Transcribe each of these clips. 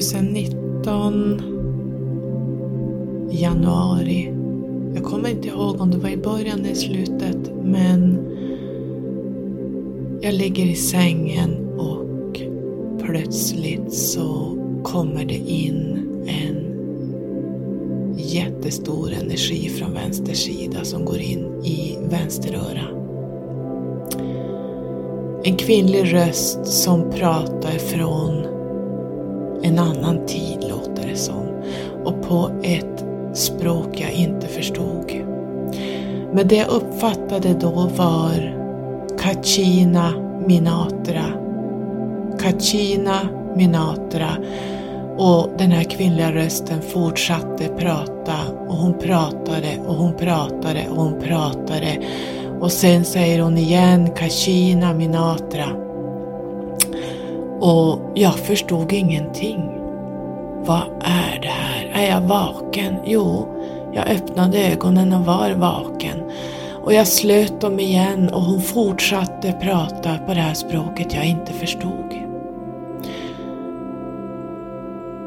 2019 januari. Jag kommer inte ihåg om det var i början eller slutet, men jag ligger i sängen och plötsligt så kommer det in en jättestor energi från vänster sida som går in i vänsteröra. En kvinnlig röst som pratar från en annan tid, låter det som, och på ett språk jag inte förstod. Men det jag uppfattade då var Kachina Minatra. Kachina Minatra. Och den här kvinnliga rösten fortsatte prata, och hon pratade och hon pratade och hon pratade. Och sen säger hon igen Kachina Minatra. Och jag förstod ingenting. Vad är det här? Är jag vaken? Jo, jag öppnade ögonen och var vaken. Och jag slöt dem igen och hon fortsatte prata på det här språket jag inte förstod.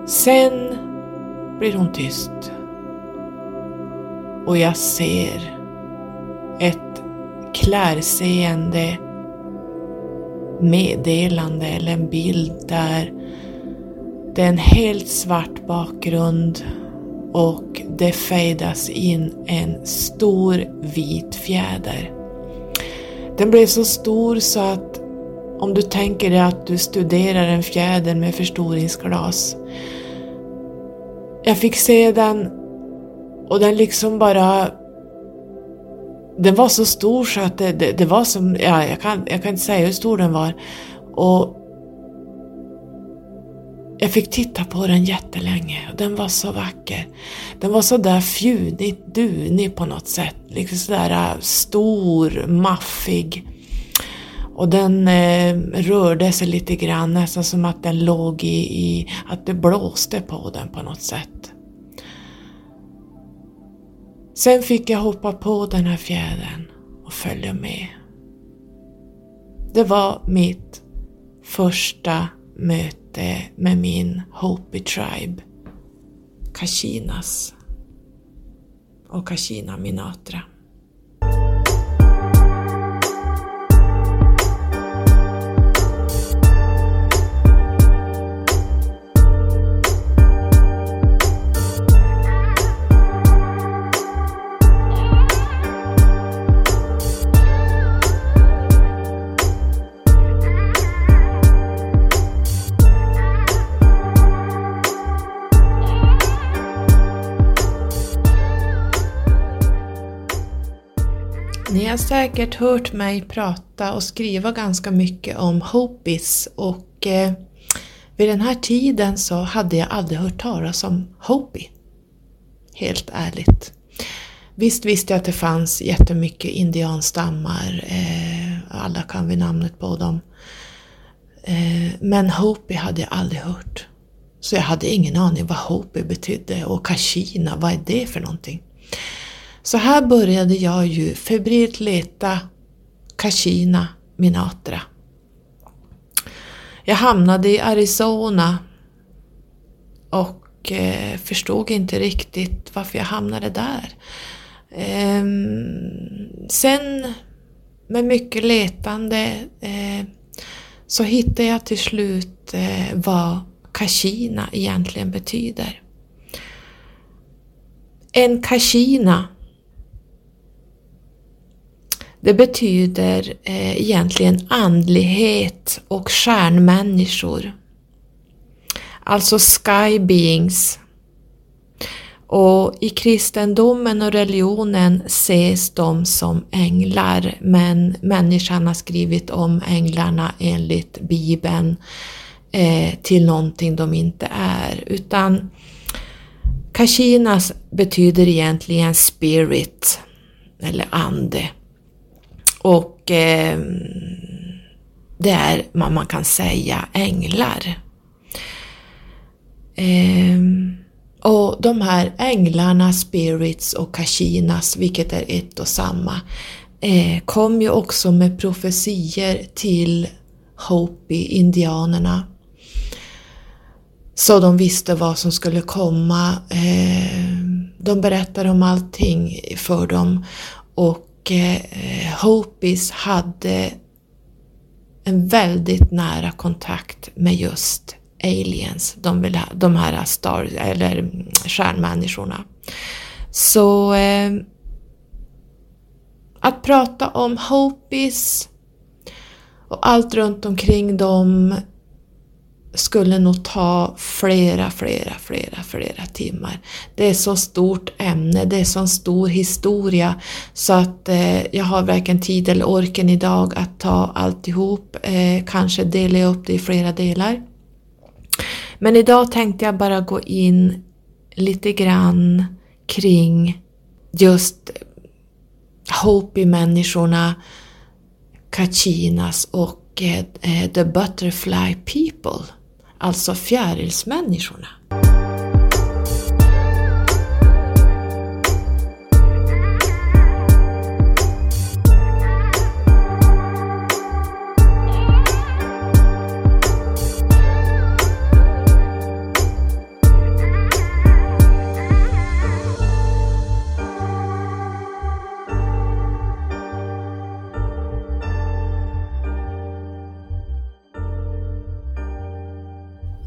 Sen blir hon tyst. Och jag ser ett klärseende meddelande eller en bild där det är en helt svart bakgrund och det fejdas in en stor vit fjäder. Den blev så stor så att om du tänker dig att du studerar en fjäder med förstoringsglas. Jag fick se den och den liksom bara... Den var så stor så att det var som... Ja, jag kan inte säga hur stor den var. Och jag fick titta på den jättelänge. Och den var så vacker. Den var så där fjudigt, dunig på något sätt. Liksom sådär stor, maffig. Och den rörde sig lite grann. Nästan som att den låg i... Att det blåste på den på något sätt. Sen fick jag hoppa på den här fjädern och följa med. Det var mitt första möte med min Hopi tribe. Kachinas och Kachina Minatra. Ni har säkert hört mig prata och skriva ganska mycket om Hopis, och vid den här tiden så hade jag aldrig hört talas om Hopi. Helt ärligt. Visst visste jag att det fanns jättemycket indianstammar, alla kan vi namnet på dem. Men Hopi hade jag aldrig hört. Så jag hade ingen aning vad Hopi betydde och Kachina, vad är det för någonting? Så här började jag ju febrilt leta Kachina Minatra. Jag hamnade i Arizona och förstod inte riktigt varför jag hamnade där. Sen med mycket letande så hittade jag till slut vad Kachina egentligen betyder. En Kachina, det betyder egentligen andlighet och stjärnmänniskor. Alltså sky beings. Och i kristendomen och religionen ses de som änglar. Men människan har skrivit om änglarna enligt Bibeln till någonting de inte är. Utan Kachinas betyder egentligen spirit eller ande. Och det är vad man kan säga änglar. Och de här änglarna, spirits och Kachinas, vilket är ett och samma, kom ju också med profetier till Hopi-indianerna. Så de visste vad som skulle komma. De berättade om allting för dem. Och Hopis hade en väldigt nära kontakt med just aliens. De här stars, eller stjärnmänniskorna. Så att prata om Hopis och allt runt omkring dem skulle nog ta flera timmar. Det är så stort ämne, det är så stor historia, så att jag har varken tid eller orken idag att ta alltihop. Kanske delar jag upp det i flera delar. Men idag tänkte jag bara gå in lite grann kring just Hopi-människorna, Kachinas och The Butterfly People, alltså fjärilsmänniskorna.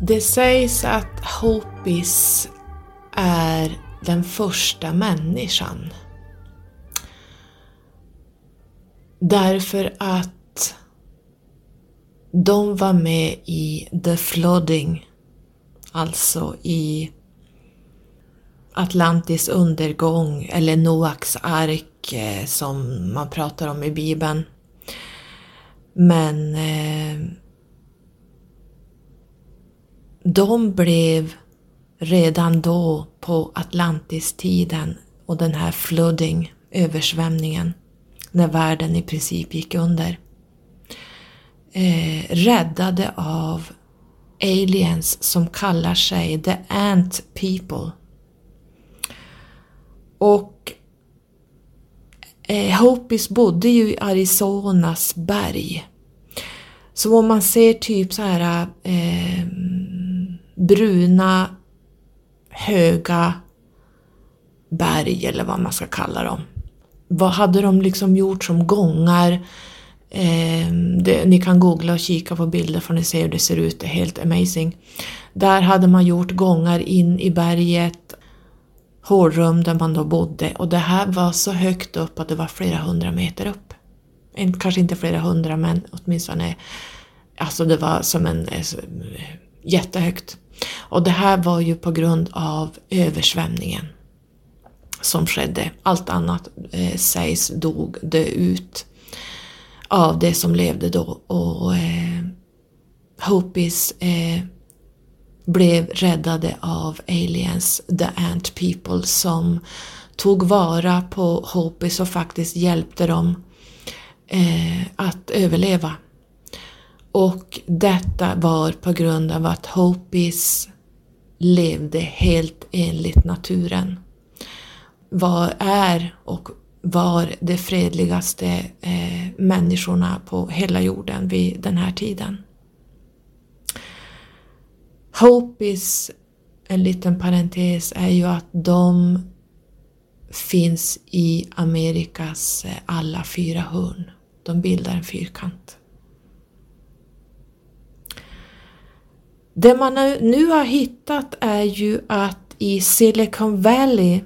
Det sägs att Hopis är den första människan. Därför att de var med i The Flooding, alltså i Atlantis undergång eller Noaks ark som man pratar om i Bibeln. Men de blev redan då på Atlantistiden och den här flooding, översvämningen, när världen i princip gick under, räddade av aliens som kallar sig The Ant People. Och Hopis bodde ju i Arizonas berg. Så om man ser typ så här bruna, höga berg eller vad man ska kalla dem. Vad hade de liksom gjort som gångar? Ni kan googla och kika på bilder för ni ser hur det ser ut. Det är helt amazing. Där hade man gjort gångar in i berget, hålrum där man då bodde. Och det här var så högt upp att det var flera hundra meter upp. Kanske inte flera hundra, men åtminstone, alltså det var som en jättehögt. Och det här var ju på grund av översvämningen som skedde. Allt annat sägs dö ut av det som levde då. Och Hopis blev räddade av aliens, The Ant People, som tog vara på Hopis och faktiskt hjälpte dem att överleva. Och detta var på grund av att Hopis levde helt enligt naturen. Var de fredligaste människorna på hela jorden vid den här tiden. Hopis, en liten parentes, är ju att de finns i Amerikas alla fyra hörn. De bildar en fyrkant. Det man nu har hittat är ju att i Silicon Valley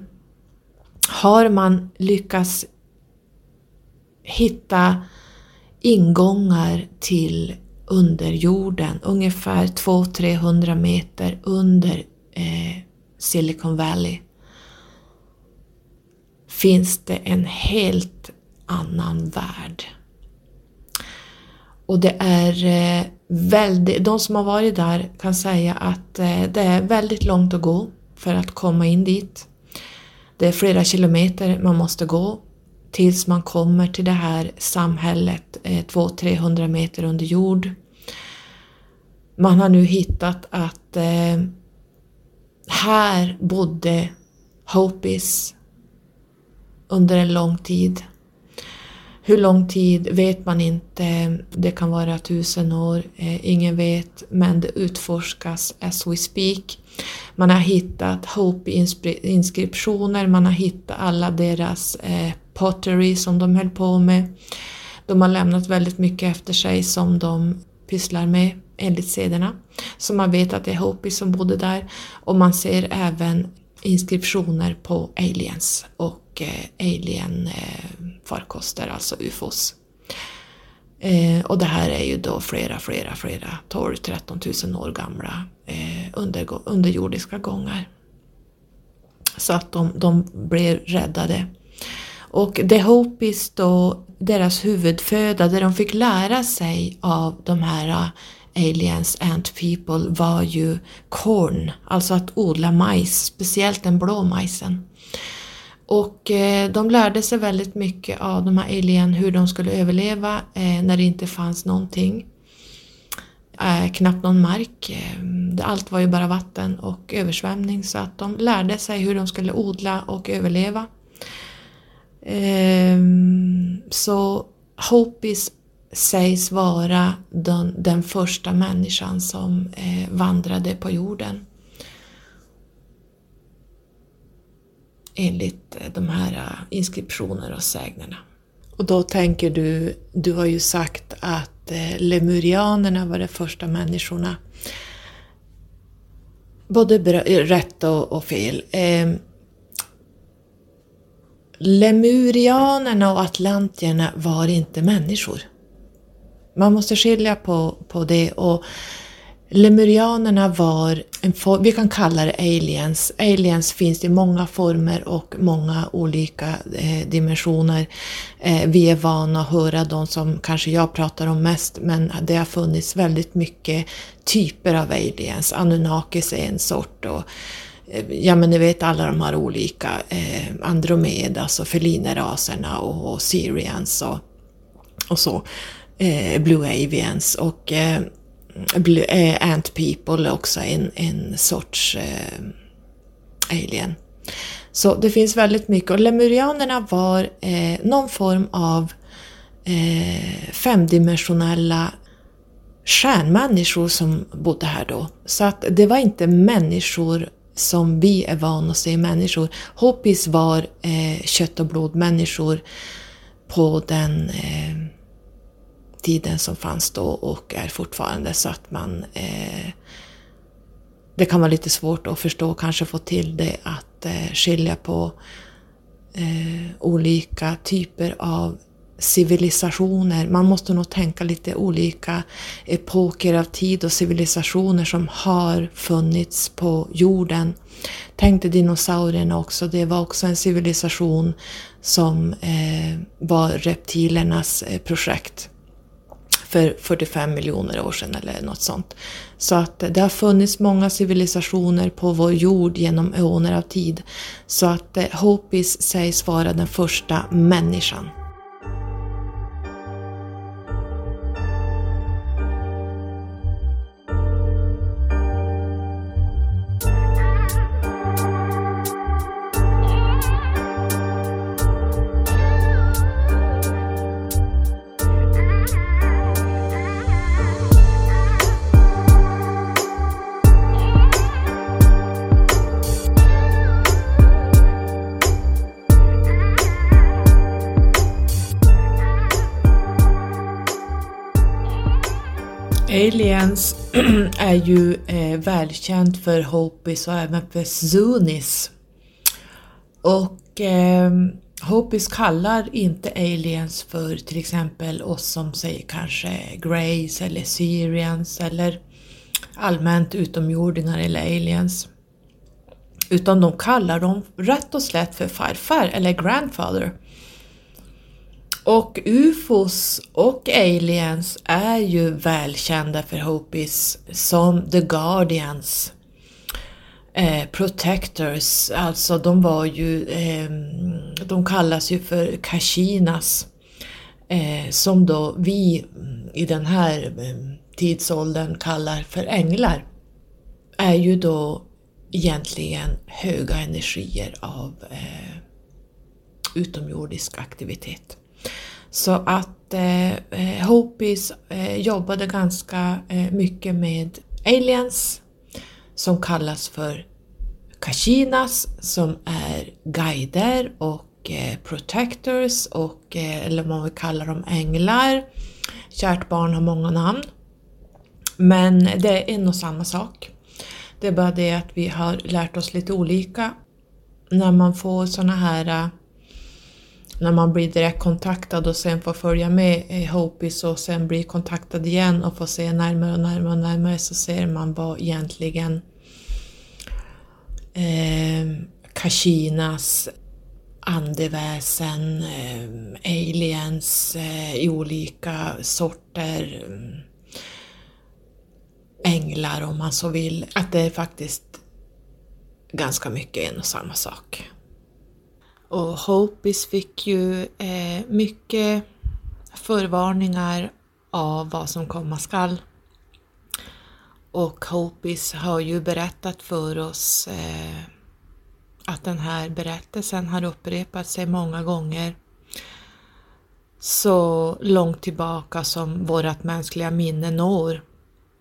har man lyckats hitta ingångar till underjorden. Ungefär 200-300 meter under Silicon Valley finns det en helt annan värld. Och det är väldigt, de som har varit där kan säga att det är väldigt långt att gå för att komma in dit. Det är flera kilometer man måste gå tills man kommer till det här samhället 200-300 meter under jord. Man har nu hittat att här bodde Hopis under en lång tid. Hur lång tid vet man inte. Det kan vara 1000 år. Ingen vet, men det utforskas as we speak. Man har hittat Hopi-inskriptioner. Man har hittat alla deras pottery som de höll på med. De har lämnat väldigt mycket efter sig som de pysslar med enligt sederna. Så man vet att det är Hopi som bodde där. Och man ser även inskriptioner på aliens och alien-farkoster, alltså UFOs. Och det här är ju då flera 12-13 000 år gamla underjordiska gångar. Så att de blir räddade. Och det Hopis då, deras huvudföda, det de fick lära sig av de här aliens, Ant People, var ju korn. Alltså att odla majs, speciellt den blå majsen. Och de lärde sig väldigt mycket av de här alien, hur de skulle överleva när det inte fanns någonting. Knappt någon mark. Allt var ju bara vatten och översvämning. Så att de lärde sig hur de skulle odla och överleva. Så Hopis sägs vara den första människan som vandrade på jorden, enligt de här inskriptioner och sägnerna. Och då tänker du har ju sagt att lemurianerna var de första människorna. Både rätt och fel. Lemurianerna och atlantierna var inte människor. Man måste skilja på det, och lemurianerna var vi kan kalla det aliens. Aliens finns i många former och många olika dimensioner. Vi är vana att höra de som kanske jag pratar om mest, men det har funnits väldigt mycket typer av aliens. Anunnakis är en sort, och ja, men ni vet alla de här olika Andromeda, alltså felineraserna och Sirians och så. Blue Avians och Ant People också en sorts alien. Så det finns väldigt mycket. Och lemurianerna var någon form av femdimensionella stjärnmänniskor som bodde här då. Så att det var inte människor som vi är vana att se människor. Hopis var kött- och blodmänniskor på den tiden som fanns då och är fortfarande, så att man det kan vara lite svårt att förstå, kanske få till det, att skilja på olika typer av civilisationer. Man måste nog tänka lite olika epoker av tid och civilisationer som har funnits på jorden. Tänk dig dinosaurierna också. Det var också en civilisation som var reptilernas projekt för 45 miljoner år sedan eller något sånt. Så att det har funnits många civilisationer på vår jord genom eoner av tid. Så att Hopis sägs vara den första människan. Aliens är ju välkänt för Hopis och även för Zunis. Och Hopis kallar inte aliens för till exempel oss som säger kanske Greys eller Syrians eller allmänt utomjordingar eller aliens. Utan de kallar dem rätt och slätt för farfar eller grandfather. Och UFOs och aliens är ju välkända för Hopis som The Guardians, Protectors. Alltså de var ju, de kallas ju för Kachinas, som då vi i den här tidsåldern kallar för änglar. Är ju då egentligen höga energier av utomjordisk aktivitet. Så att Hopis jobbade ganska mycket med aliens som kallas för Kachinas, som är guider och protectors, och eller man vill kalla dem änglar. Kärt barn har många namn, men det är en och samma sak. Det är bara det att vi har lärt oss lite olika. När man får såna här, när man blir direkt kontaktad och sen får följa med Hopis och sen blir kontaktad igen och får se närmare och närmare och närmare, så ser man vad egentligen Kachinas andeväsen, aliens i olika sorter, änglar om man så vill, att det är faktiskt ganska mycket en och samma sak. Och Hopis fick ju mycket förvarningar av vad som komma skall. Och Hopis har ju berättat för oss att den här berättelsen har upprepat sig många gånger. Så långt tillbaka som vårat mänskliga minne når.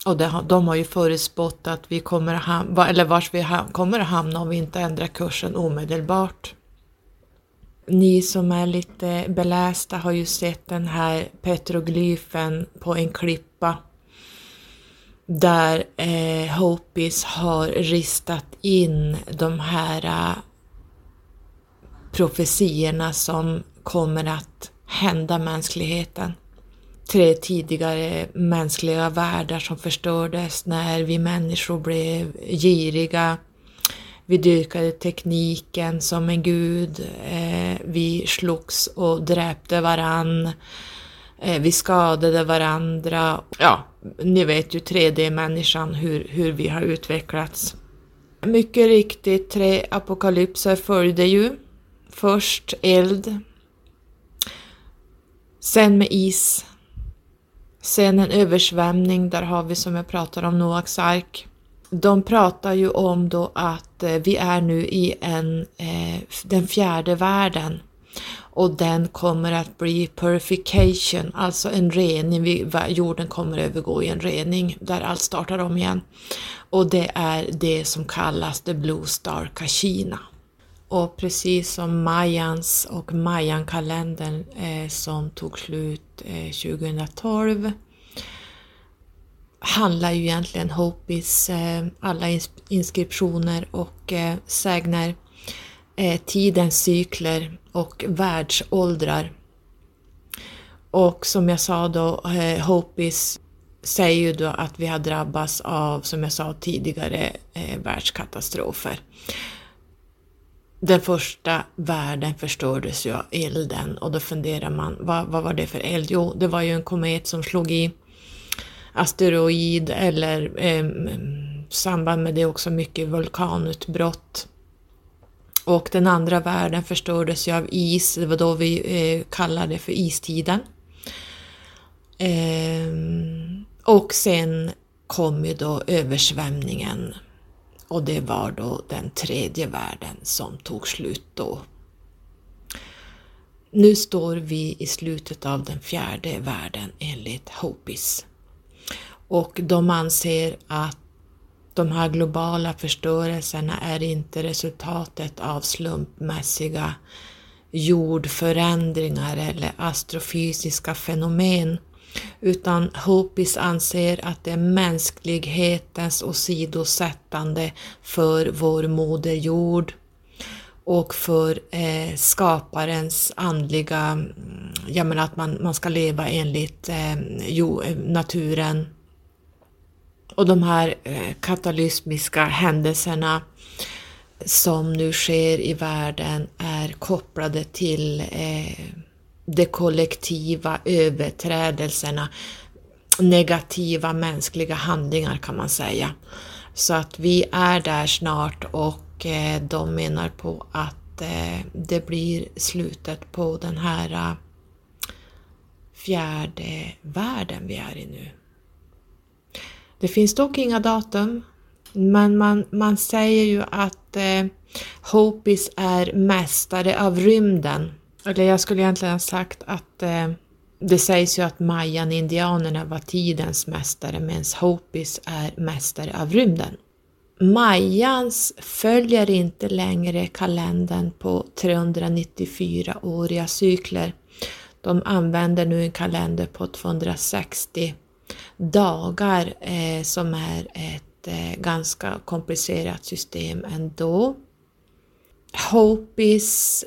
Och de har ju förutspått att vi kommer att kommer att hamna om vi inte ändrar kursen omedelbart. Ni som är lite belästa har ju sett den här petroglyfen på en klippa där Hopis har ristat in de här profetierna som kommer att hända mänskligheten. 3 tidigare mänskliga världar som förstördes när vi människor blev giriga. Vi dyrkade tekniken som en gud. Vi slogs och dräpte varann. Vi skadade varandra. Ja, ni vet ju 3D-människan, hur vi har utvecklats. Mycket riktigt, 3 apokalypser följde ju. Först eld. Sen med is. Sen en översvämning, där har vi, som jag pratar om, Noaks ark. De pratar ju om då att vi är nu i den 4:e världen. Och den kommer att bli purification, alltså en rening. Jorden kommer övergå i en rening där allt startar om igen. Och det är det som kallas The Blue Star Kachina. Och precis som Mayans och Mayan-kalendern som tog slut 2012 handlar ju egentligen Hopis alla inskriptioner och sägner, tidens cykler och världsåldrar. Och som jag sa då, Hopis säger ju då att vi har drabbats av, som jag sa tidigare, världskatastrofer. Den första världen förstördes ju av elden, och då funderar man, vad var det för eld? Jo, det var ju en komet som slog i asteroid, eller samband med det också mycket vulkanutbrott. Och den andra världen förstördes ju av is, det var då vi kallade det för istiden. Och sen kom ju då översvämningen. Och det var då den 3:e världen som tog slut då. Nu står vi i slutet av den 4:e världen enligt Hopis. Och de anser att de här globala förstörelserna är inte resultatet av slumpmässiga jordförändringar eller astrofysiska fenomen. Utan Hopis anser att det är mänsklighetens åsidosättande för vår moderjord och för skaparens andliga, jag menar att man ska leva enligt naturen. Och de här katalysmiska händelserna som nu sker i världen är kopplade till de kollektiva överträdelserna, negativa mänskliga handlingar kan man säga. Så att vi är där snart, och de menar på att det blir slutet på den här 4:e världen vi är i nu. Det finns dock inga datum, men man säger ju att Hopis är mästare av rymden. Eller jag skulle egentligen ha sagt att Det sägs ju att Mayan-indianerna var tidens mästare, medan Hopis är mästare av rymden. Mayans följer inte längre kalendern på 394-åriga cykler. De använder nu en kalender på 260 dagar som är ett ganska komplicerat system ändå. Hopis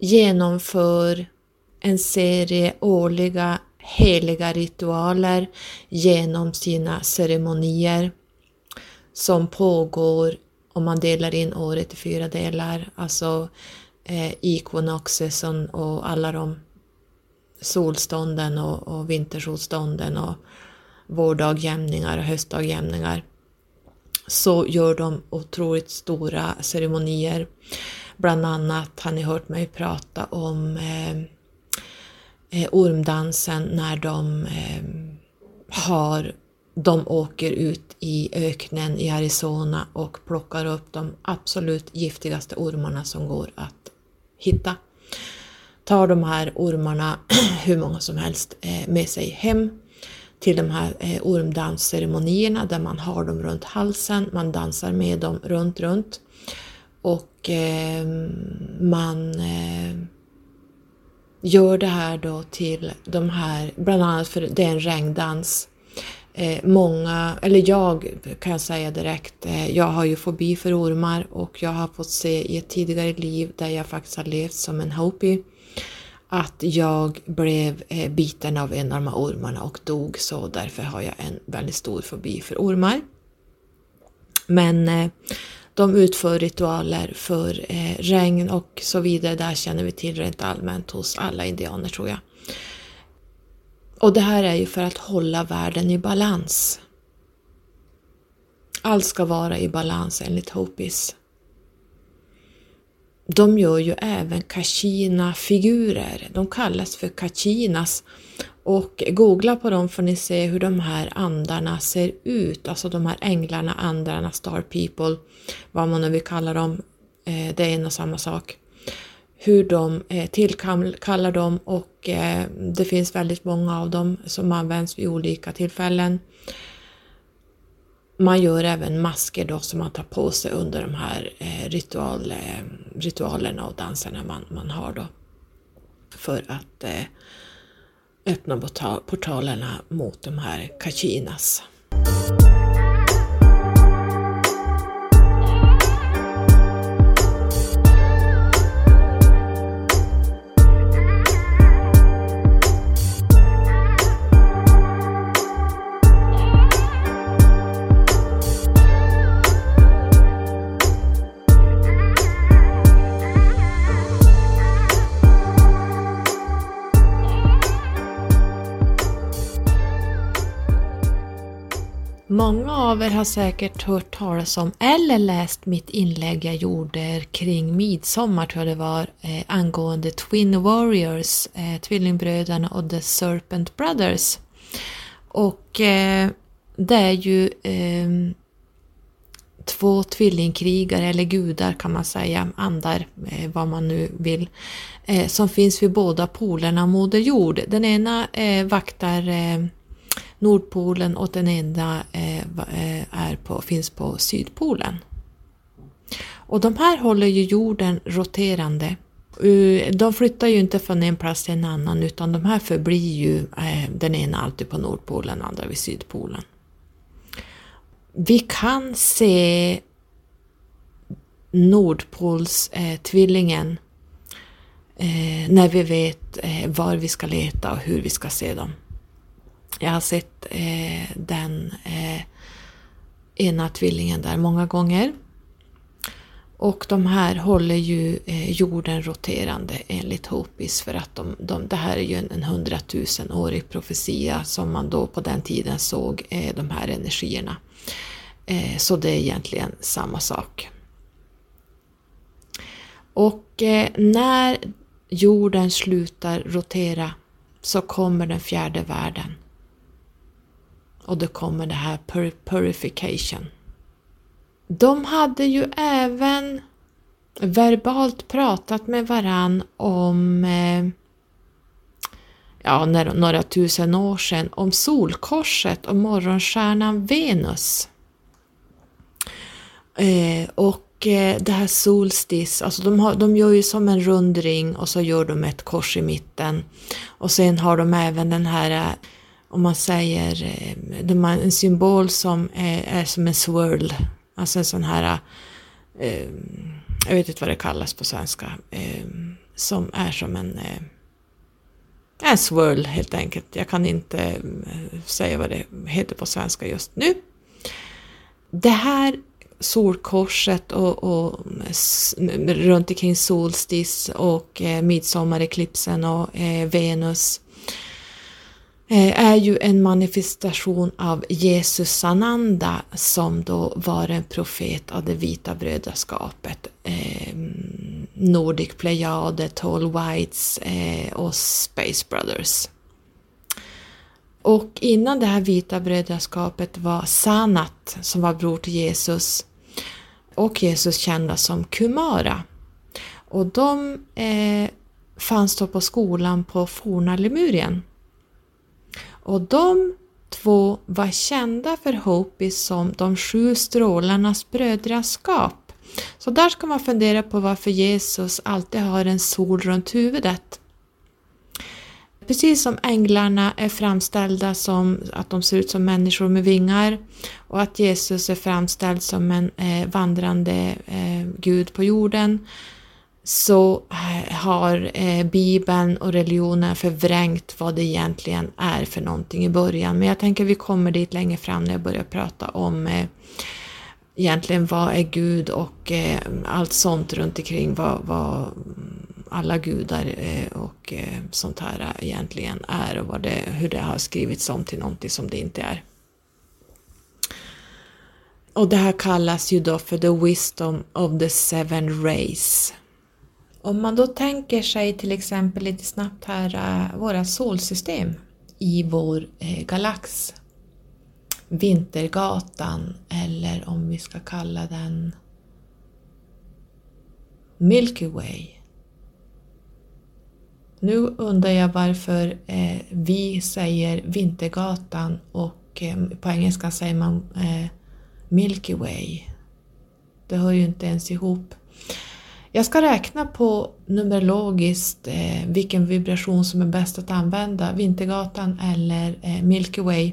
genomför en serie årliga heliga ritualer genom sina ceremonier som pågår, om man delar in året i 4 delar, alltså equinoxen och alla de solstånden och vintersolstånden och vårdagjämningar och höstdagjämningar, så gör de otroligt stora ceremonier. Bland annat har ni hört mig prata om ormdansen, när de åker ut i öknen i Arizona och plockar upp de absolut giftigaste ormarna som går att hitta. Tar de här ormarna, hur många som helst, med sig hem till de här ormdansceremonierna där man har dem runt halsen. Man dansar med dem runt och man gör det här då till de här, bland annat för det är en regndans. Många, eller jag kan säga direkt, jag har ju fobi för ormar och jag har fått se i ett tidigare liv där jag faktiskt har levt som en hopi att jag blev biten av en av de här ormarna och dog, så därför har jag en väldigt stor fobi för ormar. Men de utför ritualer för regn och så vidare, där känner vi till rent allmänt hos alla indianer, tror jag. Och det här är ju för att hålla världen i balans. Allt ska vara i balans enligt Hopis. De gör ju även Kachina-figurer. De kallas för Kachinas. Och googla på dem får ni se hur de här andarna ser ut. Alltså de här änglarna, andarna, star people, vad man nu vill kalla dem. Det är en och samma sak. Hur de tillkallar dem, och det finns väldigt många av dem som används vid olika tillfällen. Man gör även masker då som man tar på sig under de här ritualerna och danserna man har då. För att öppna portalerna mot de här Kachinas. Många av er har säkert hört talas om eller läst mitt inlägg jag gjorde kring midsommar, tror jag det var, angående Twin Warriors, tvillingbröderna och The Serpent Brothers. Och det är ju två tvillingkrigare, eller gudar kan man säga, andar, vad man nu vill, som finns vid båda polerna moder jord. Den ena vaktar Nordpolen och den enda finns på Sydpolen. Och de här håller ju jorden roterande. De flyttar ju inte från en plats till en annan, utan de här förblir ju den ena alltid på Nordpolen, den andra vid Sydpolen. Vi kan se Nordpols tvillingen när vi vet var vi ska leta och hur vi ska se dem. Jag har sett den ena tvillingen där många gånger. Och de här håller ju jorden roterande enligt Hopis, för att det här är ju en 100 000-årig profetia som man då på den tiden såg de här energierna. Så det är egentligen samma sak. Och när jorden slutar rotera så kommer den fjärde världen. Och då kommer det här purification. De hade ju även verbalt pratat med varann om några tusen år sedan om solkorset och morgonstjärnan Venus. Det här solstis, alltså de gör ju som en rundring och så gör de ett kors i mitten. Och sen har de även den här, om man säger, en symbol som är som en swirl. Alltså en sån här, jag vet inte vad det kallas på svenska, som är som en swirl helt enkelt. Jag kan inte säga vad det heter på svenska just nu. Det här solkorset och runt omkring solstis och midsommareklipsen och Venus är ju en manifestation av Jesus Sananda, som då var en profet av det vita brödraskapet, Nordic Plejade, Tall Whites och Space Brothers. Och innan det här vita brödraskapet var Sanat, som var bror till Jesus, och Jesus kändes som Kumara. Och de fanns då på skolan på forna Lemurien. Och de två var kända för Hopi som de 7 strålarnas brödraskap. Så där ska man fundera på varför Jesus alltid har en sol runt huvudet. Precis som änglarna är framställda som att de ser ut som människor med vingar, och att Jesus är framställd som en vandrande gud på jorden, så har Bibeln och religionen förvrängt vad det egentligen är för någonting i början. Men jag tänker vi kommer dit längre fram när jag börjar prata om egentligen vad är Gud och allt sånt runt omkring, vad alla gudar och sånt här egentligen är, och vad hur det har skrivits om till någonting som det inte är. Och det här kallas ju då för The Wisdom of the Seven Rays. Om man då tänker sig till exempel lite snabbt här våra solsystem i vår galax, Vintergatan, eller om vi ska kalla den Milky Way. Nu undrar jag varför vi säger Vintergatan och på engelska säger man Milky Way. Det hör ju inte ens ihop. Jag ska räkna på numerologiskt vilken vibration som är bäst att använda, Vintergatan eller Milky Way.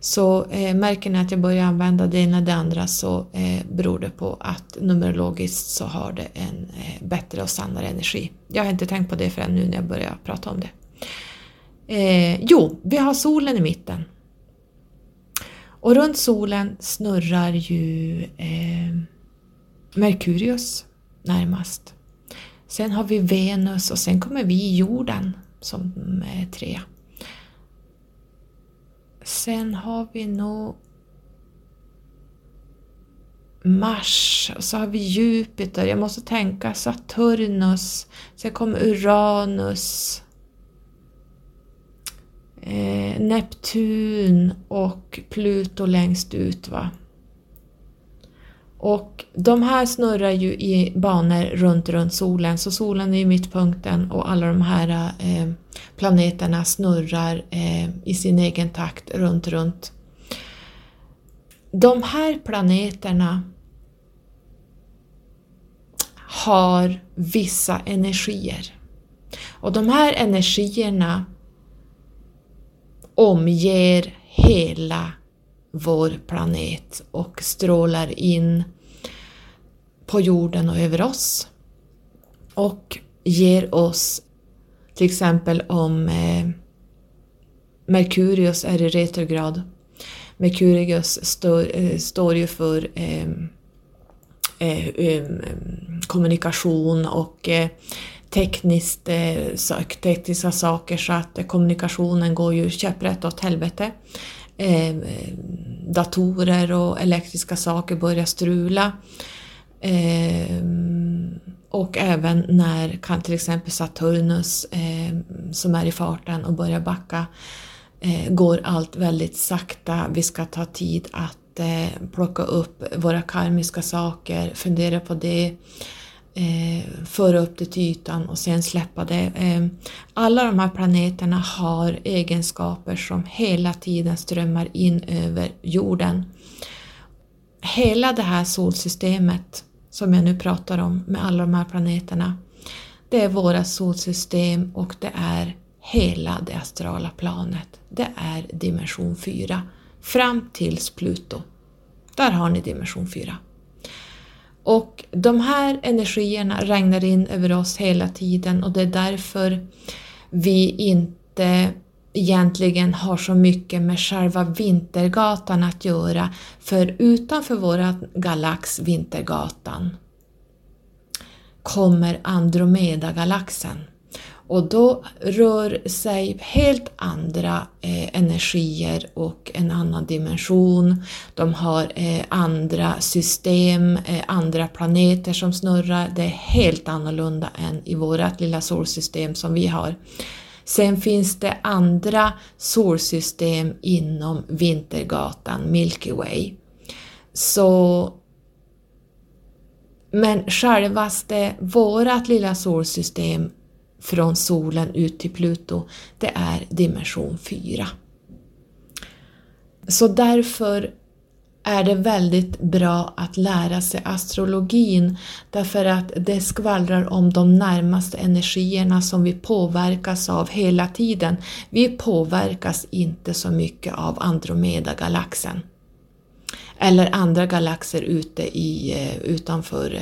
Så märker ni att jag börjar använda det ena det andra, så beror det på att numerologiskt så har det en bättre och sannare energi. Jag har inte tänkt på det förrän nu när jag börjar prata om det. Vi har solen i mitten. Och runt solen snurrar ju Merkurius närmast. Sen har vi Venus och sen kommer vi jorden som 3. Sen har vi nog Mars, och så har vi Jupiter, jag måste tänka Saturnus, sen kommer Uranus, Neptun och Pluto längst ut, va? Och de här snurrar ju i banor runt solen, så solen är ju mittpunkten och alla de här planeterna snurrar i sin egen takt runt. De här planeterna har vissa energier, och de här energierna omger hela vår planet och strålar in på jorden och över oss och ger oss, till exempel om Merkurius är i retrograd. Merkurius står ju för kommunikation och tekniska saker, så att kommunikationen går ju käpprätt åt helvete. Datorer och elektriska saker börjar strula, och även när kan till exempel Saturnus som är i farten och börjar backa, går allt väldigt sakta. Vi ska ta tid att plocka upp våra karmiska saker, fundera på det, föra upp det till ytan och sen släppa det. Alla de här planeterna har egenskaper som hela tiden strömmar in över jorden. Hela det här solsystemet som jag nu pratar om med alla de här planeterna, det är våra solsystem och det är hela det astrala planet. Det är dimension 4 fram tills Pluto. Där har ni dimension 4. Och de här energierna regnar in över oss hela tiden och det är därför vi inte egentligen har så mycket med själva Vintergatan att göra. För utanför våra galax Vintergatan kommer Andromeda-galaxen. Och då rör sig helt andra energier och en annan dimension. De har andra system, andra planeter som snurrar. Det är helt annorlunda än i vårat lilla solsystem som vi har. Sen finns det andra solsystem inom Vintergatan, Milky Way. Så... men självaste vårat lilla solsystem från solen ut till Pluto, det är dimension 4. Så därför är det väldigt bra att lära sig astrologin, därför att det skvallrar om de närmaste energierna som vi påverkas av hela tiden. Vi påverkas inte så mycket av Andromeda-galaxen eller andra galaxer utanför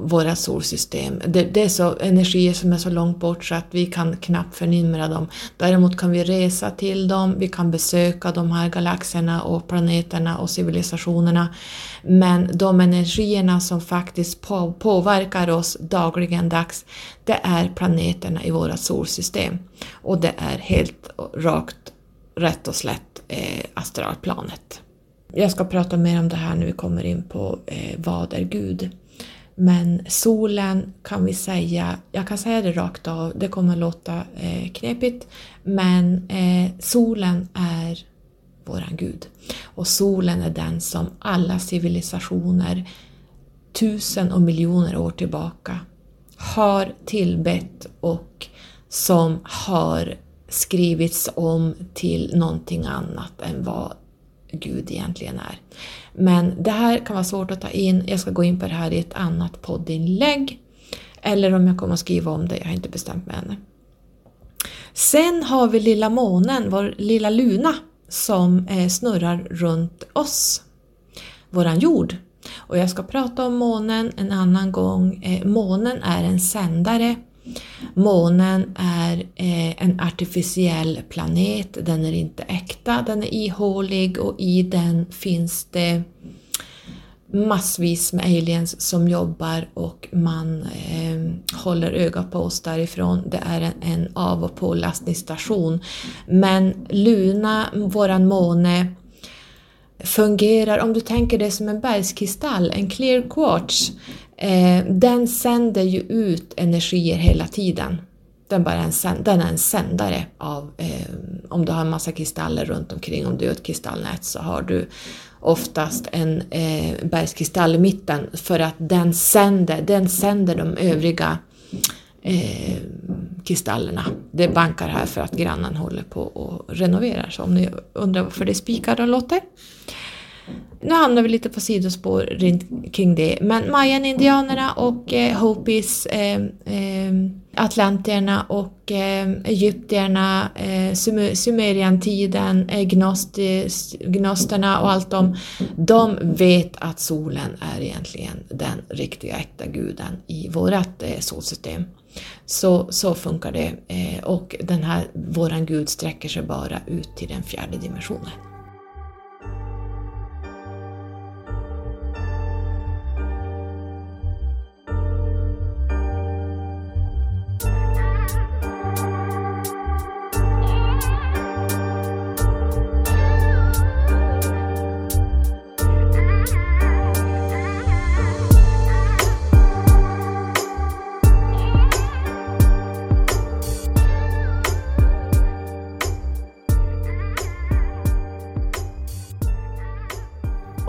våra solsystem. Det är så energier som är så långt bort så att vi kan knappt förnimra dem. Däremot kan vi resa till dem, vi kan besöka de här galaxerna och planeterna och civilisationerna. Men de energierna som faktiskt påverkar oss dagligen dags, det är planeterna i våra solsystem. Och det är helt rakt, rätt och slätt astralplanet. Jag ska prata mer om det här när vi kommer in på vad är Gud. Men solen kan vi säga, jag kan säga det rakt av, det kommer låta knepigt. Men solen är våran Gud. Och solen är den som alla civilisationer 1000 och miljoner år tillbaka har tillbett och som har skrivits om till någonting annat än vad Gud egentligen är. Men det här kan vara svårt att ta in. Jag ska gå in på det här i ett annat poddinlägg. Eller om jag kommer att skriva om det. Jag har inte bestämt mig ännu. Sen har vi lilla månen, vår lilla luna, som snurrar runt oss. Våran jord. Och jag ska prata om månen en annan gång. Månen är en sändare. Månen är en artificiell planet, den är inte äkta, den är ihålig och i den finns det massvis med aliens som jobbar och man håller öga på oss därifrån. Det är en av- och pålastningsstation. Men Luna, våran måne, fungerar, om du tänker det som en bergskristall, en clear quartz. Den sänder ju ut energier hela tiden. Den är en sändare av, om du har en massa kristaller runt omkring, om du har ett kristallnät så har du oftast en bergskristall i mitten för att den sänder de övriga kristallerna. Det bankar här för att grannen håller på och renoverar, så om ni undrar varför det spikar och låter. Nu hamnar vi lite på sidospår kring det. Men Mayan-indianerna och Hopis, Atlantierna och Egyptierna, Sumerian-tiden, Gnosterna och allt de vet att solen är egentligen den riktiga äkta guden i vårat solsystem. Så funkar det. Och den här våran gud sträcker sig bara ut till den fjärde dimensionen.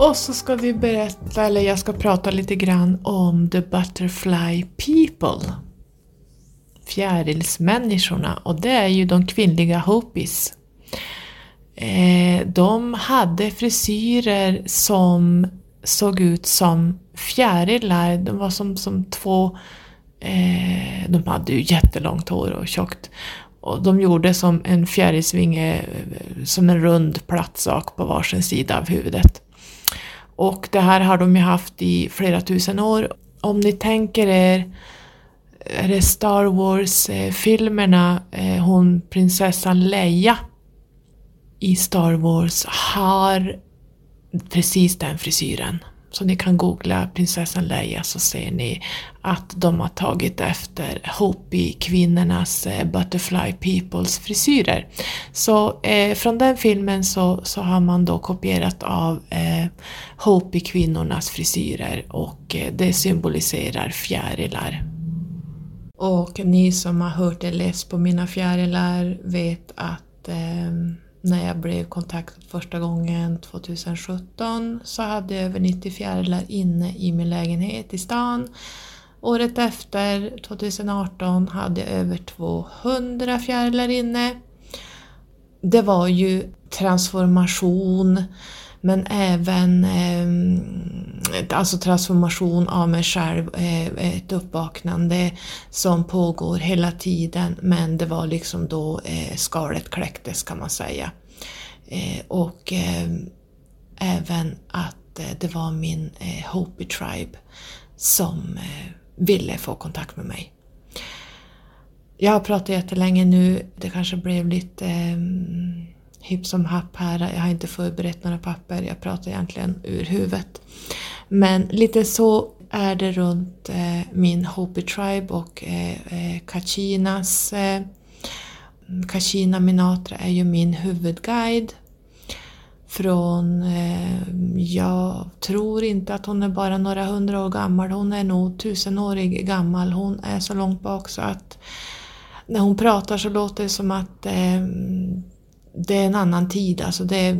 Och så ska vi berätta, eller jag ska prata lite grann om The Butterfly People. Fjärilsmänniskorna, och det är ju de kvinnliga hopis. De hade frisyrer som såg ut som fjärilar. De var som två... de hade ju jättelångt hår och tjockt. Och de gjorde som en fjärilsvinge, som en rund platt sak på varsin sida av huvudet. Och det här har de ju haft i flera tusen år. Om ni tänker er det Star Wars-filmerna, hon prinsessan Leia i Star Wars har precis den frisyren. Så ni kan googla prinsessan Leia så ser ni att de har tagit efter Hopi-kvinnornas Butterfly Peoples frisyrer. Så från den filmen så har man då kopierat av Hopi-kvinnornas frisyrer, och det symboliserar fjärilar. Och ni som har hört eller läst på mina fjärilar vet att när jag blev kontaktad första gången 2017 så hade jag över 90 fjärilar inne i min lägenhet i stan. Året efter, 2018, hade jag över 200 fjärilar inne. Det var ju transformation, men även alltså transformation av mig själv, ett uppvaknande som pågår hela tiden, men det var liksom då skalet kläcktes, kan man säga. Och även att det var min Hopi tribe som ville få kontakt med mig. Jag har pratat jättelänge nu, det kanske blev lite... hipp som happ här, jag har inte förberett några papper, jag pratar egentligen ur huvudet. Men lite så är det runt min Hopi tribe och Kachinas. Kachina Minatra är ju min huvudguide. Från, jag tror inte att hon är bara några 100 år gammal, hon är nog 1000-årig gammal. Hon är så långt bak så att när hon pratar så låter det som att... det är en annan tid, alltså det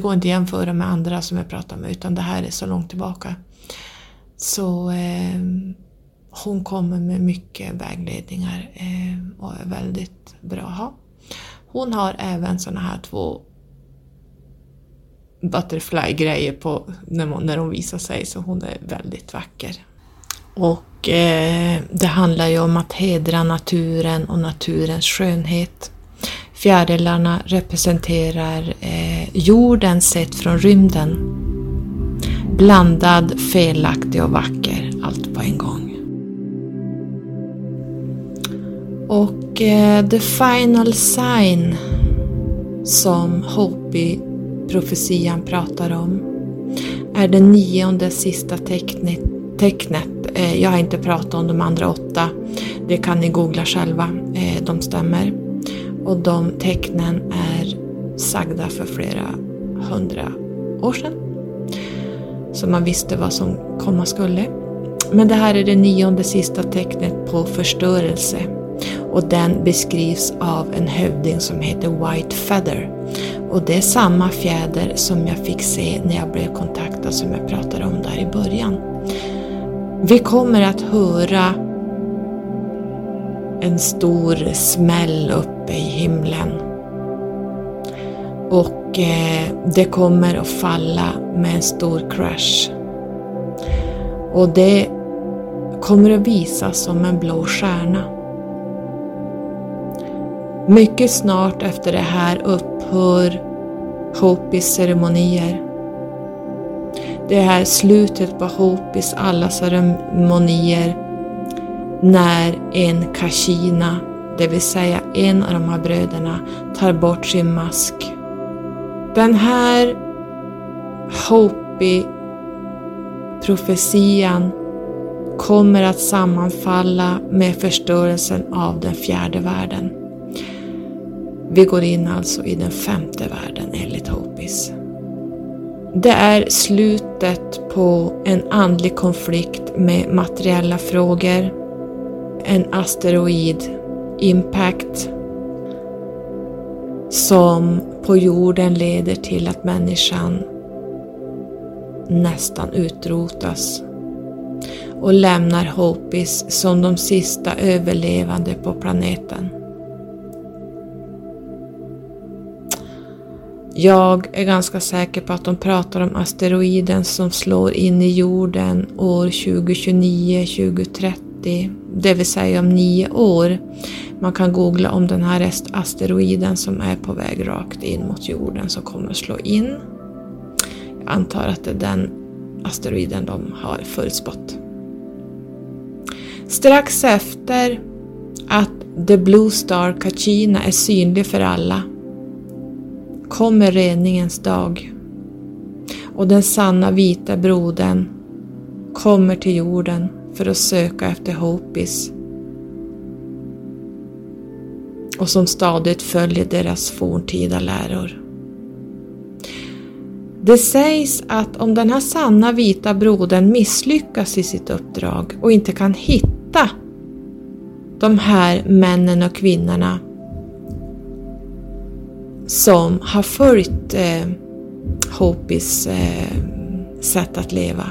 går inte att jämföra med andra som jag pratar med, utan det här är så långt tillbaka. Så hon kommer med mycket vägledningar och är väldigt bra att ha. Hon har även såna här två butterfly-grejer på när hon visar sig, så hon är väldigt vacker. Och det handlar ju om att hedra naturen och naturens skönhet. Fjärilarna representerar jorden sett från rymden. Blandad, felaktig och vacker. Allt på en gång. Och the final sign som Hopi-profetian pratar om är det 9:e sista tecknet. Jag har inte pratat om de andra 8. Det kan ni googla själva. De stämmer. Och de tecknen är sagda för flera 100 år sedan. Så man visste vad som komma skulle. Men det här är det 9:e sista tecknet på förstörelse. Och den beskrivs av en hövding som heter White Feather. Och det är samma fjäder som jag fick se när jag blev kontaktad, som jag pratade om där i början. Vi kommer att höra en stor smäll uppe i himlen. Och det kommer att falla med en stor crash. Och det kommer att visas som en blå stjärna. Mycket snart efter det här upphör Hopis ceremonier. Det här slutet på Hopis alla ceremonier. När en Kachina, det vill säga en av de här bröderna, tar bort sin mask. Den här Hopi-profetian kommer att sammanfalla med förstörelsen av den 4:e världen. Vi går in alltså i den 5:e världen enligt Hopis. Det är slutet på en andlig konflikt med materiella frågor. En asteroid impact som på jorden leder till att människan nästan utrotas och lämnar Hopis som de sista överlevande på planeten. Jag är ganska säker på att de pratar om asteroiden som slår in i jorden år 2029-2030, det vill säga om 9 år. Man kan googla om den här asteroiden som är på väg rakt in mot jorden som kommer slå in. Jag antar att det är den asteroiden de har förutspått. Strax efter att The Blue Star Kachina är synlig för alla kommer reningens dag och den sanna vita brodern kommer till jorden för att söka efter Hopis och som stadigt följer deras forntida läror. Det sägs att om den här sanna vita brodern misslyckas i sitt uppdrag och inte kan hitta de här männen och kvinnorna som har följt Hopis sätt att leva,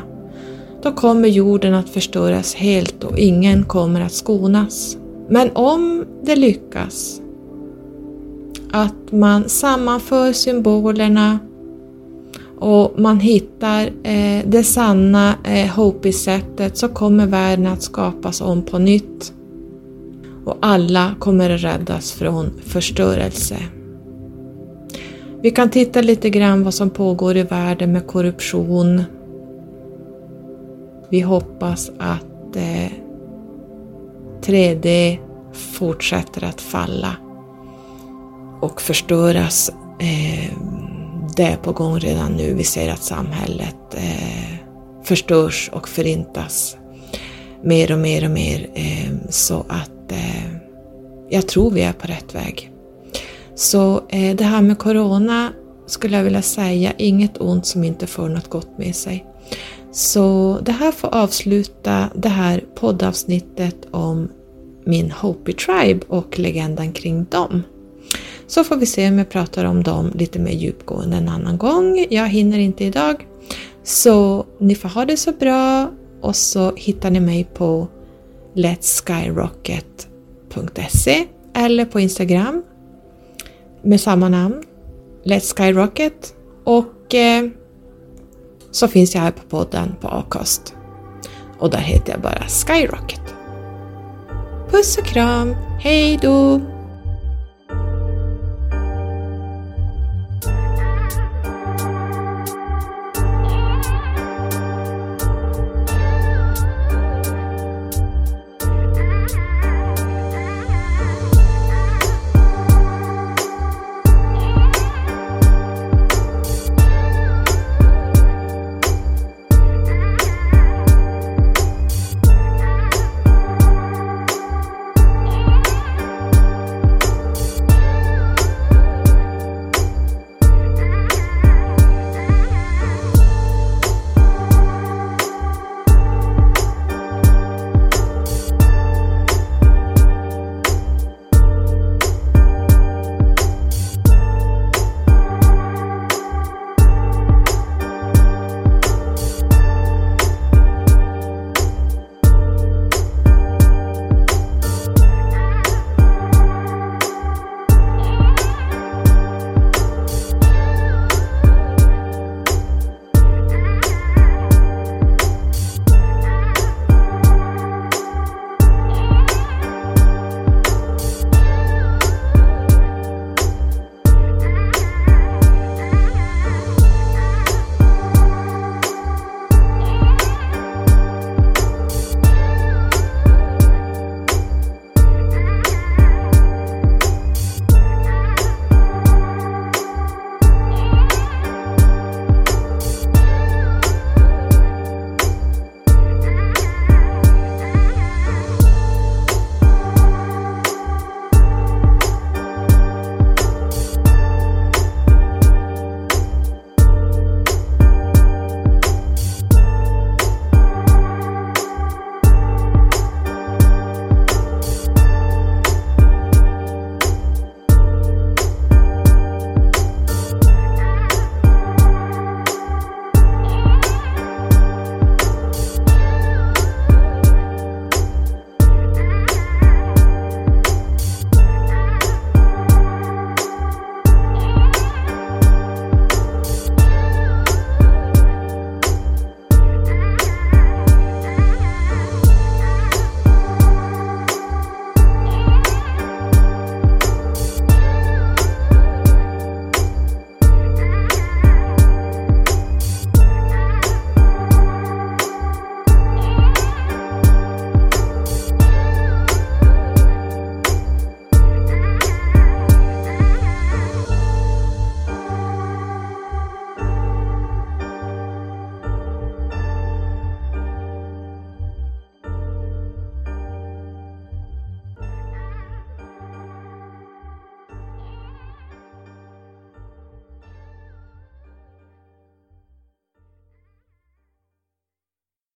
då kommer jorden att förstöras helt och ingen kommer att skonas. Men om det lyckas att man sammanför symbolerna och man hittar det sanna Hopi-sättet, så kommer världen att skapas om på nytt och alla kommer att räddas från förstörelse. Vi kan titta lite grann vad som pågår i världen med korruption. Vi hoppas att 3D fortsätter att falla och förstöras. Det är på gång redan nu. Vi ser att samhället förstörs och förintas mer och mer och mer. Så att jag tror vi är på rätt väg. Så det här med corona skulle jag vilja säga, inget ont som inte får något gott med sig. Så det här får avsluta det här poddavsnittet om min Hopi Tribe och legenden kring dem. Så får vi se om jag pratar om dem lite mer djupgående en annan gång. Jag hinner inte idag. Så ni får ha det så bra. Och så hittar ni mig på letskyrocket.se eller på Instagram med samma namn, letskyrocket. Och så finns jag här på podden på Acast. Och där heter jag bara Skyrocket. Puss och kram, hej då!